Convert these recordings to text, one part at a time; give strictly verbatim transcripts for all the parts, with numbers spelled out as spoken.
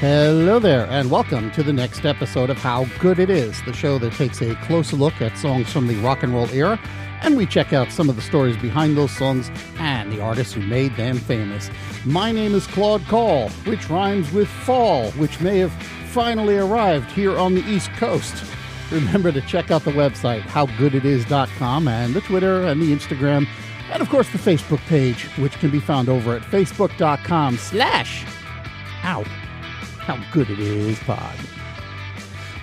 Hello there, and welcome to the next episode of How Good It Is, the show that takes a closer look at songs from the rock and roll era, and we check out some of the stories behind those songs and the artists who made them famous. My name is Claude Call, which rhymes with fall, which may have finally arrived here on the East Coast. Remember to check out the website, how good it is dot com, and the Twitter and the Instagram, and of course the Facebook page, which can be found over at facebook.com slash ow. How Good It Is pod.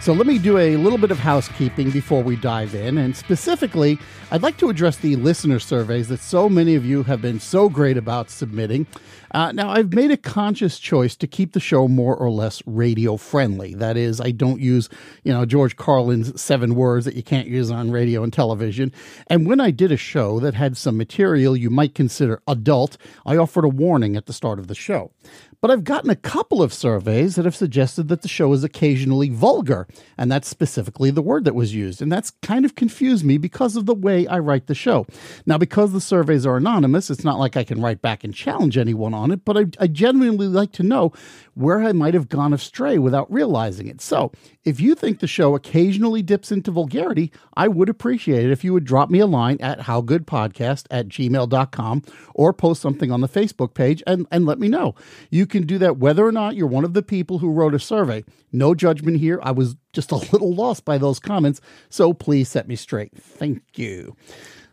So let me do a little bit of housekeeping before we dive in, and specifically, I'd like to address the listener surveys that so many of you have been so great about submitting. Uh, now, I've made a conscious choice to keep the show more or less radio-friendly. That is, I don't use, you know, George Carlin's seven words that you can't use on radio and television. And when I did a show that had some material you might consider adult, I offered a warning at the start of the show. But I've gotten a couple of surveys that have suggested that the show is occasionally vulgar, and that's specifically the word that was used. And that's kind of confused me because of the way I write the show. Now, because the surveys are anonymous, it's not like I can write back and challenge anyone on it, but I, I genuinely like to know where I might have gone astray without realizing it. So if you think the show occasionally dips into vulgarity, I would appreciate it if you would drop me a line at how good podcast at gmail dot com or post something on the Facebook page and, and let me know. You You can do that whether or not you're one of the people who wrote a survey. No judgment here. I was just a little lost by those comments, so please set me straight. Thank you.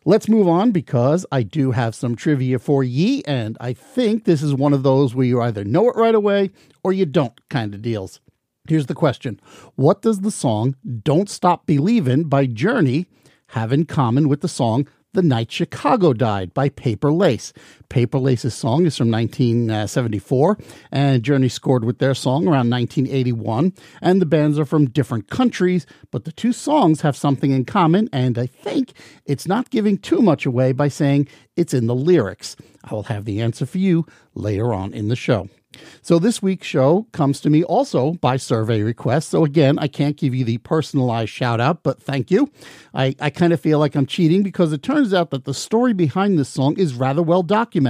Let's move on because I do have some trivia for ye, and I think this is one of those where you either know it right away or you don't kind of deals. Here's the question. What does the song Don't Stop Believin' by Journey have in common with the song The Night Chicago Died by Paper Lace? Paper Lace's song is from nineteen seventy-four, and Journey scored with their song around nineteen eighty-one, and the bands are from different countries, but the two songs have something in common, and I think it's not giving too much away by saying it's in the lyrics. I will have the answer for you later on in the show. So this week's show comes to me also by survey request. So again, I can't give you the personalized shout out, but thank you. I, I kind of feel like I'm cheating because it turns out that the story behind this song is rather well documented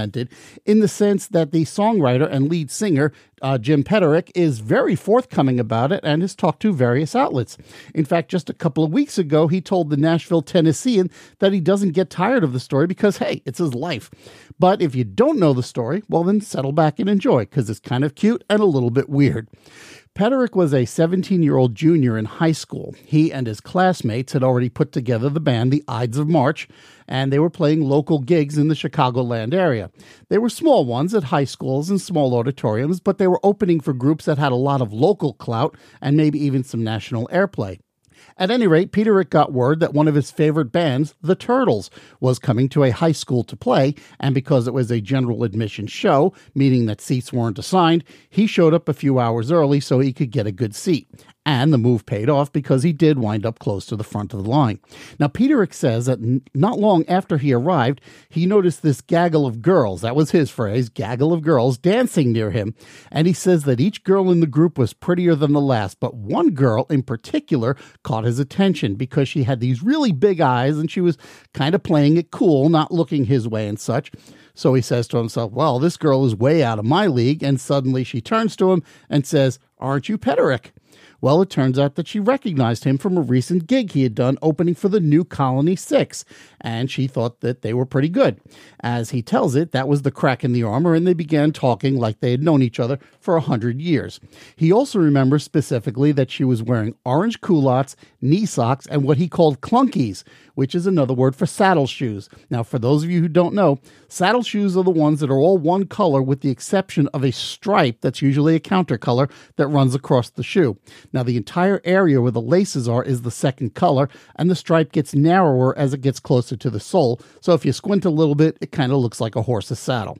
in the sense that the songwriter and lead singer, uh, Jim Peterik, is very forthcoming about it and has talked to various outlets. In fact, just a couple of weeks ago, he told the Nashville Tennessean that he doesn't get tired of the story because, hey, it's his life. But if you don't know the story, well, then settle back and enjoy because it's It's kind of cute and a little bit weird. Peterik was a seventeen-year-old junior in high school. He and his classmates had already put together the band The Ides of March, and they were playing local gigs in the Chicagoland area. They were small ones at high schools and small auditoriums, but they were opening for groups that had a lot of local clout and maybe even some national airplay. At any rate, Peterik got word that one of his favorite bands, The Turtles, was coming to a high school to play, and because it was a general admission show, meaning that seats weren't assigned, he showed up a few hours early so he could get a good seat. And the move paid off because he did wind up close to the front of the line. Now, Peterik says that n- not long after he arrived, he noticed this gaggle of girls, that was his phrase, gaggle of girls, dancing near him. And he says that each girl in the group was prettier than the last, but one girl in particular caught his attention because she had these really big eyes and she was kind of playing it cool, not looking his way and such. So he says to himself, well, this girl is way out of my league. And suddenly she turns to him and says, aren't you Peterik? Well, it turns out that she recognized him from a recent gig he had done opening for the New Colony Six, and she thought that they were pretty good. As he tells it, that was the crack in the armor, and they began talking like they had known each other for a hundred years. He also remembers specifically that she was wearing orange culottes, knee socks, and what he called clunkies, which is another word for saddle shoes. Now, for those of you who don't know, saddle shoes are the ones that are all one color with the exception of a stripe that's usually a counter color that runs across the shoe. Now, the entire area where the laces are is the second color, and the stripe gets narrower as it gets closer to the sole. So if you squint a little bit, it kind of looks like a horse's saddle.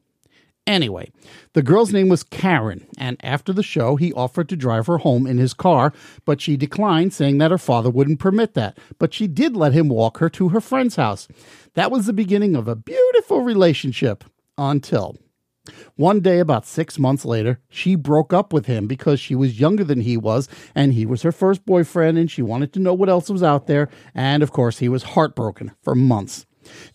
Anyway, the girl's name was Karen, and after the show, he offered to drive her home in his car, but she declined, saying that her father wouldn't permit that. But she did let him walk her to her friend's house. That was the beginning of a beautiful relationship until... One day, about six months later, she broke up with him because she was younger than he was, and he was her first boyfriend, and she wanted to know what else was out there, and of course, he was heartbroken for months.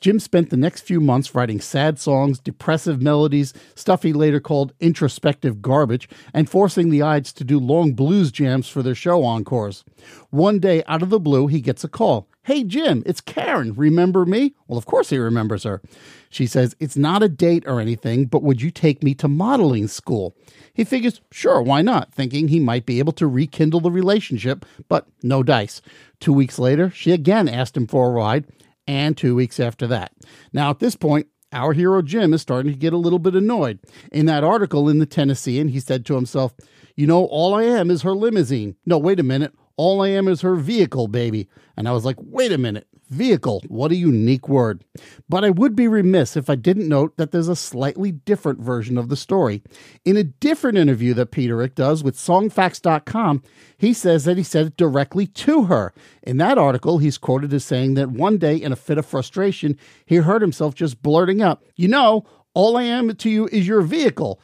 Jim spent the next few months writing sad songs, depressive melodies, stuff he later called introspective garbage, and forcing the Ides to do long blues jams for their show encores. One day, out of the blue, he gets a call. "Hey, Jim, it's Karen. Remember me?" Well, of course he remembers her. She says, "It's not a date or anything, but would you take me to modeling school?" He figures, sure, why not, thinking he might be able to rekindle the relationship, but no dice. Two weeks later, she again asked him for a ride, and two weeks after that. Now, at this point, our hero Jim is starting to get a little bit annoyed. In that article in the Tennessean, he said to himself, "You know, all I am is her limousine. No, wait a minute. All I am is her vehicle, baby." And I was like, wait a minute, vehicle, what a unique word. But I would be remiss if I didn't note that there's a slightly different version of the story. In a different interview that Peterik does with Song Facts dot com, he says that he said it directly to her. In that article, he's quoted as saying that one day in a fit of frustration, he heard himself just blurting out, "You know, all I am to you is your vehicle."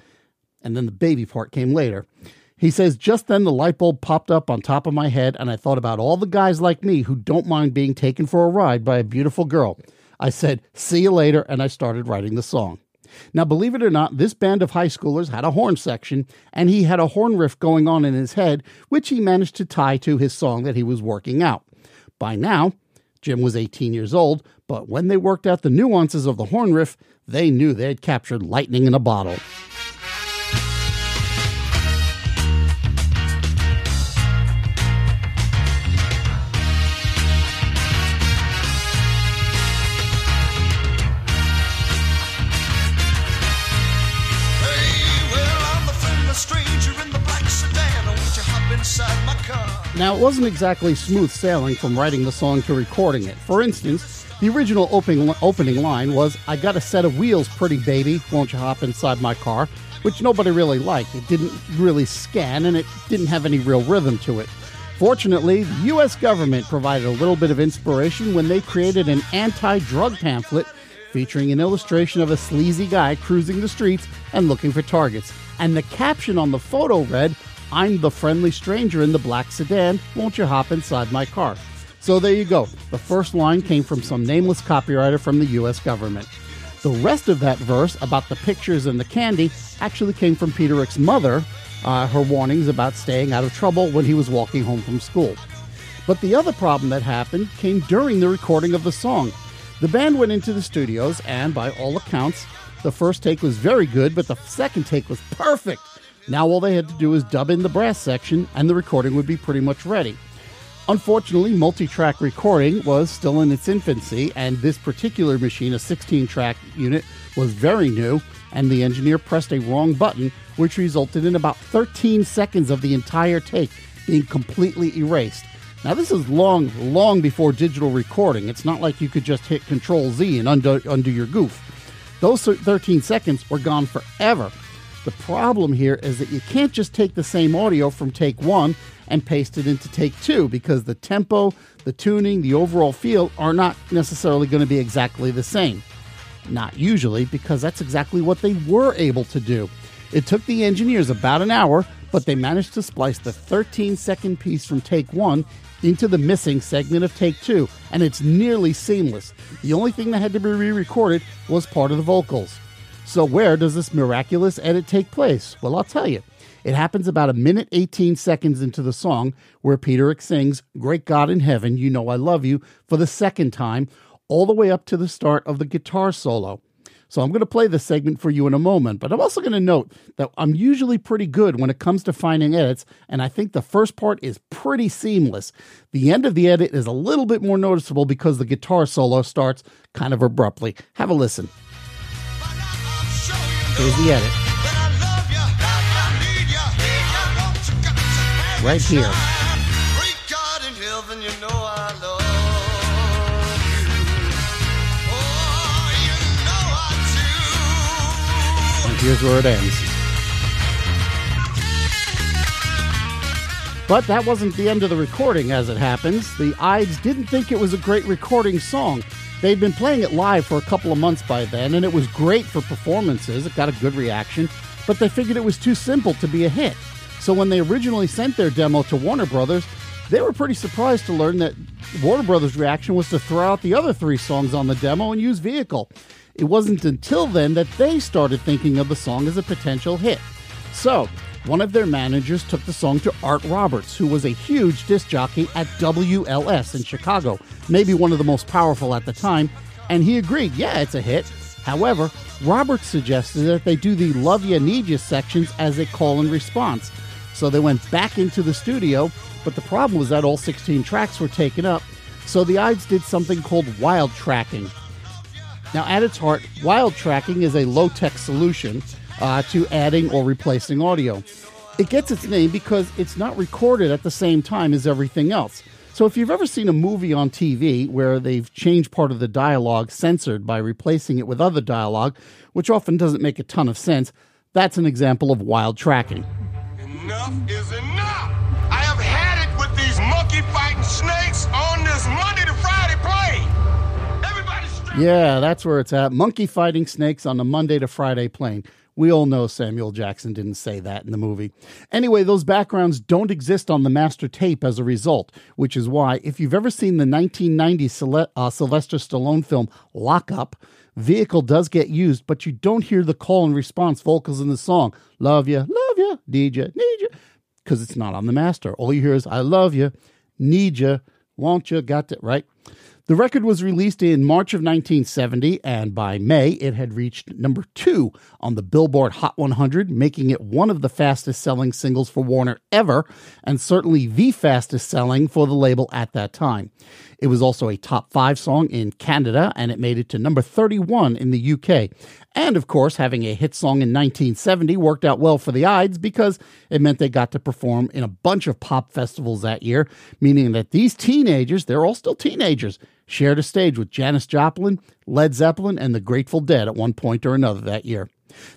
And then the baby part came later. He says, "Just then the light bulb popped up on top of my head and I thought about all the guys like me who don't mind being taken for a ride by a beautiful girl. I said, see you later, and I started writing the song." Now, believe it or not, this band of high schoolers had a horn section, and he had a horn riff going on in his head, which he managed to tie to his song that he was working out. By now, Jim was eighteen years old, but when they worked out the nuances of the horn riff, they knew they'd captured lightning in a bottle. Now, it wasn't exactly smooth sailing from writing the song to recording it. For instance, the original opening, opening line was, "I got a set of wheels, pretty baby, won't you hop inside my car?" which nobody really liked. It didn't really scan, and it didn't have any real rhythm to it. Fortunately, the U S government provided a little bit of inspiration when they created an anti-drug pamphlet featuring an illustration of a sleazy guy cruising the streets and looking for targets. And the caption on the photo read, "I'm the friendly stranger in the black sedan, won't you hop inside my car?" So there you go. The first line came from some nameless copywriter from the U S government. The rest of that verse about the pictures and the candy actually came from Peterik's mother, uh, her warnings about staying out of trouble when he was walking home from school. But the other problem that happened came during the recording of the song. The band went into the studios and, by all accounts, the first take was very good, but the second take was perfect. Now all they had to do was dub in the brass section, and the recording would be pretty much ready. Unfortunately, multi-track recording was still in its infancy, and this particular machine, a sixteen-track unit, was very new, and the engineer pressed a wrong button, which resulted in about thirteen seconds of the entire take being completely erased. Now, this is long, long before digital recording. It's not like you could just hit Control Z and undo, undo your goof. Those thirteen seconds were gone forever. The problem here is that you can't just take the same audio from take one and paste it into take two because the tempo, the tuning, the overall feel are not necessarily going to be exactly the same. Not usually, because that's exactly what they were able to do. It took the engineers about an hour, but they managed to splice the thirteen second piece from take one into the missing segment of take two, and it's nearly seamless. The only thing that had to be re-recorded was part of the vocals. So where does this miraculous edit take place? Well, I'll tell you. It happens about a minute eighteen seconds into the song where Peterik sings, "Great God in Heaven, You Know I Love You," for the second time, all the way up to the start of the guitar solo. So I'm going to play this segment for you in a moment, but I'm also going to note that I'm usually pretty good when it comes to finding edits, and I think the first part is pretty seamless. The end of the edit is a little bit more noticeable because the guitar solo starts kind of abruptly. Have a listen. Here's the edit. Right here. And here's where it ends. But that wasn't the end of the recording, as it happens. The Ides didn't think it was a great recording song. They'd been playing it live for a couple of months by then, and it was great for performances. It got a good reaction, but they figured it was too simple to be a hit. So when they originally sent their demo to Warner Brothers, They were pretty surprised to learn that Warner Brothers' reaction was to throw out the other three songs on the demo and use Vehicle. It wasn't until then that they started thinking of the song as a potential hit. So, one of their managers took the song to Art Roberts, who was a huge disc jockey at W L S in Chicago, maybe one of the most powerful at the time, and he agreed, yeah, it's a hit. However, Roberts suggested that they do the Love Ya Need Ya sections as a call and response. So they went back into the studio, but the problem was that all sixteen tracks were taken up, so the Ides did something called wild tracking. Now, at its heart, wild tracking is a low-tech solution uh, to adding or replacing audio. It gets its name because it's not recorded at the same time as everything else. So if you've ever seen a movie on T V where they've changed part of the dialogue censored by replacing it with other dialogue, which often doesn't make a ton of sense, that's an example of wild tracking. Enough is enough! I have had it with these monkey-fighting snakes on this Monday to Friday plane! Yeah, that's where it's at. Monkey fighting snakes on the Monday to Friday plane. We all know Samuel Jackson didn't say that in the movie. Anyway, those backgrounds don't exist on the master tape as a result, which is why if you've ever seen the nineteen ninety Syl- uh, Sylvester Stallone film Lock Up, Vehicle does get used, but you don't hear the call and response vocals in the song. Love ya, love ya, need ya, need ya, because it's not on the master. All you hear is I love ya, need ya, want ya, got it, right? The record was released in March of nineteen seventy, and by May, it had reached number two on the Billboard Hot one hundred, making it one of the fastest-selling singles for Warner ever, and certainly the fastest-selling for the label at that time. It was also a top five song in Canada, and it made it to number thirty-one in the U K. And, of course, having a hit song in nineteen seventy worked out well for the Ides because it meant they got to perform in a bunch of pop festivals that year, meaning that these teenagers, they're all still teenagers, shared a stage with Janis Joplin, Led Zeppelin, and the Grateful Dead at one point or another that year.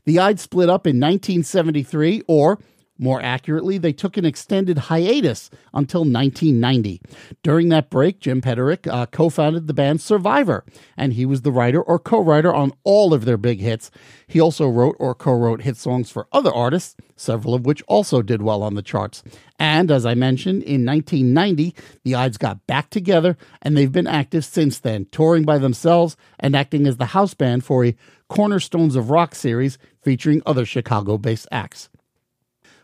The Ides split up in nineteen seventy-three, or more accurately, they took an extended hiatus until nineteen ninety. During that break, Jim Peterik uh, co-founded the band Survivor, and he was the writer or co-writer on all of their big hits. He also wrote or co-wrote hit songs for other artists, several of which also did well on the charts. And as I mentioned, in nineteen ninety, the Ides got back together, and they've been active since then, touring by themselves and acting as the house band for a Cornerstones of Rock series featuring other Chicago-based acts.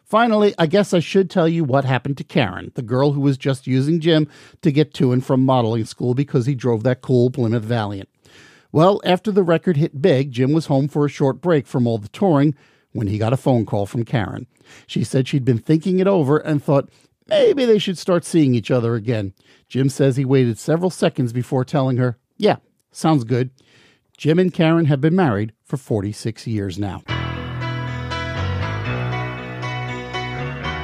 Finally, I guess I should tell you what happened to Karen, the girl who was just using Jim to get to and from modeling school because he drove that cool Plymouth Valiant. Well, after the record hit big, Jim was home for a short break from all the touring when he got a phone call from Karen. She said she'd been thinking it over and thought maybe they should start seeing each other again. Jim says he waited several seconds before telling her, yeah, sounds good. Jim and Karen have been married for forty-six years now.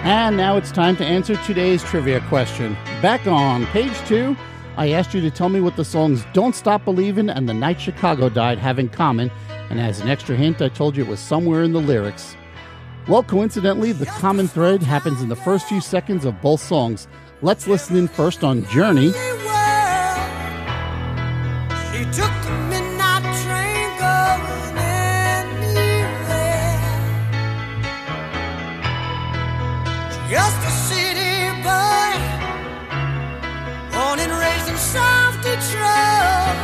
And now it's time to answer today's trivia question. Back on page two, I asked you to tell me what the songs Don't Stop Believin' and The Night Chicago Died have in common. And as an extra hint, I told you it was somewhere in the lyrics. Well, coincidentally, the common thread happens in the first few seconds of both songs. Let's listen in first on Journey. She took the midnight train going just a city boy, born and raised in South Detroit.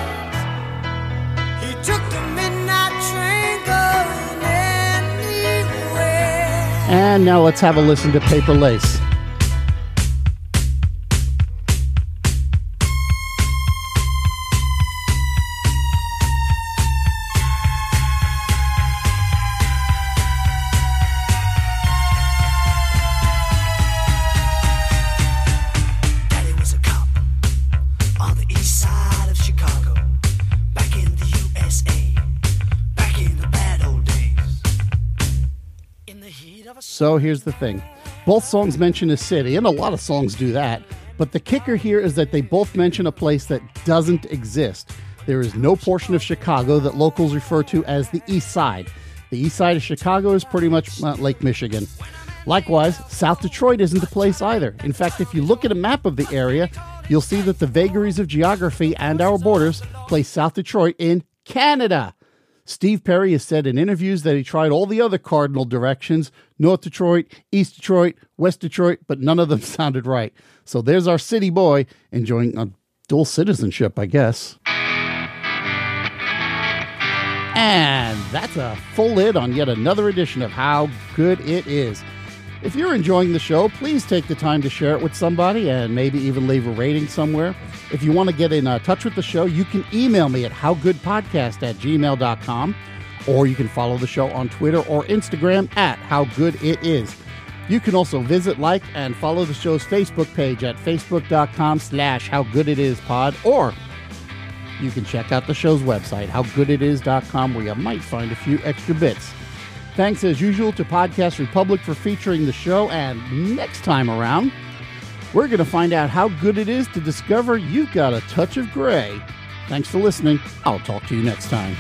He took the midnight train going anywhere. And now let's have a listen to Paper Lace. So here's the thing. Both songs mention a city, and a lot of songs do that, but the kicker here is that they both mention a place that doesn't exist. There is no portion of Chicago that locals refer to as the East Side. The East Side of Chicago is pretty much uh, Lake Michigan. Likewise, South Detroit isn't a place either. In fact, if you look at a map of the area, you'll see that the vagaries of geography and our borders place South Detroit in Canada. Steve Perry has said in interviews that he tried all the other cardinal directions, North Detroit, East Detroit, West Detroit, but none of them sounded right. So there's our city boy enjoying a dual citizenship, I guess. And that's a full lid on yet another edition of How Good It Is. If you're enjoying the show, please take the time to share it with somebody and maybe even leave a rating somewhere. If you want to get in uh, touch with the show, you can email me at howgoodpodcast at gmail dot com, or you can follow the show on Twitter or Instagram at howgooditis. You can also visit, like, and follow the show's Facebook page at facebook dot com slash howgooditispod, or you can check out the show's website, howgooditis dot com, where you might find a few extra bits. Thanks, as usual, to Podcast Republic for featuring the show, and next time around, we're going to find out how good it is to discover you've got a touch of gray. Thanks for listening. I'll talk to you next time.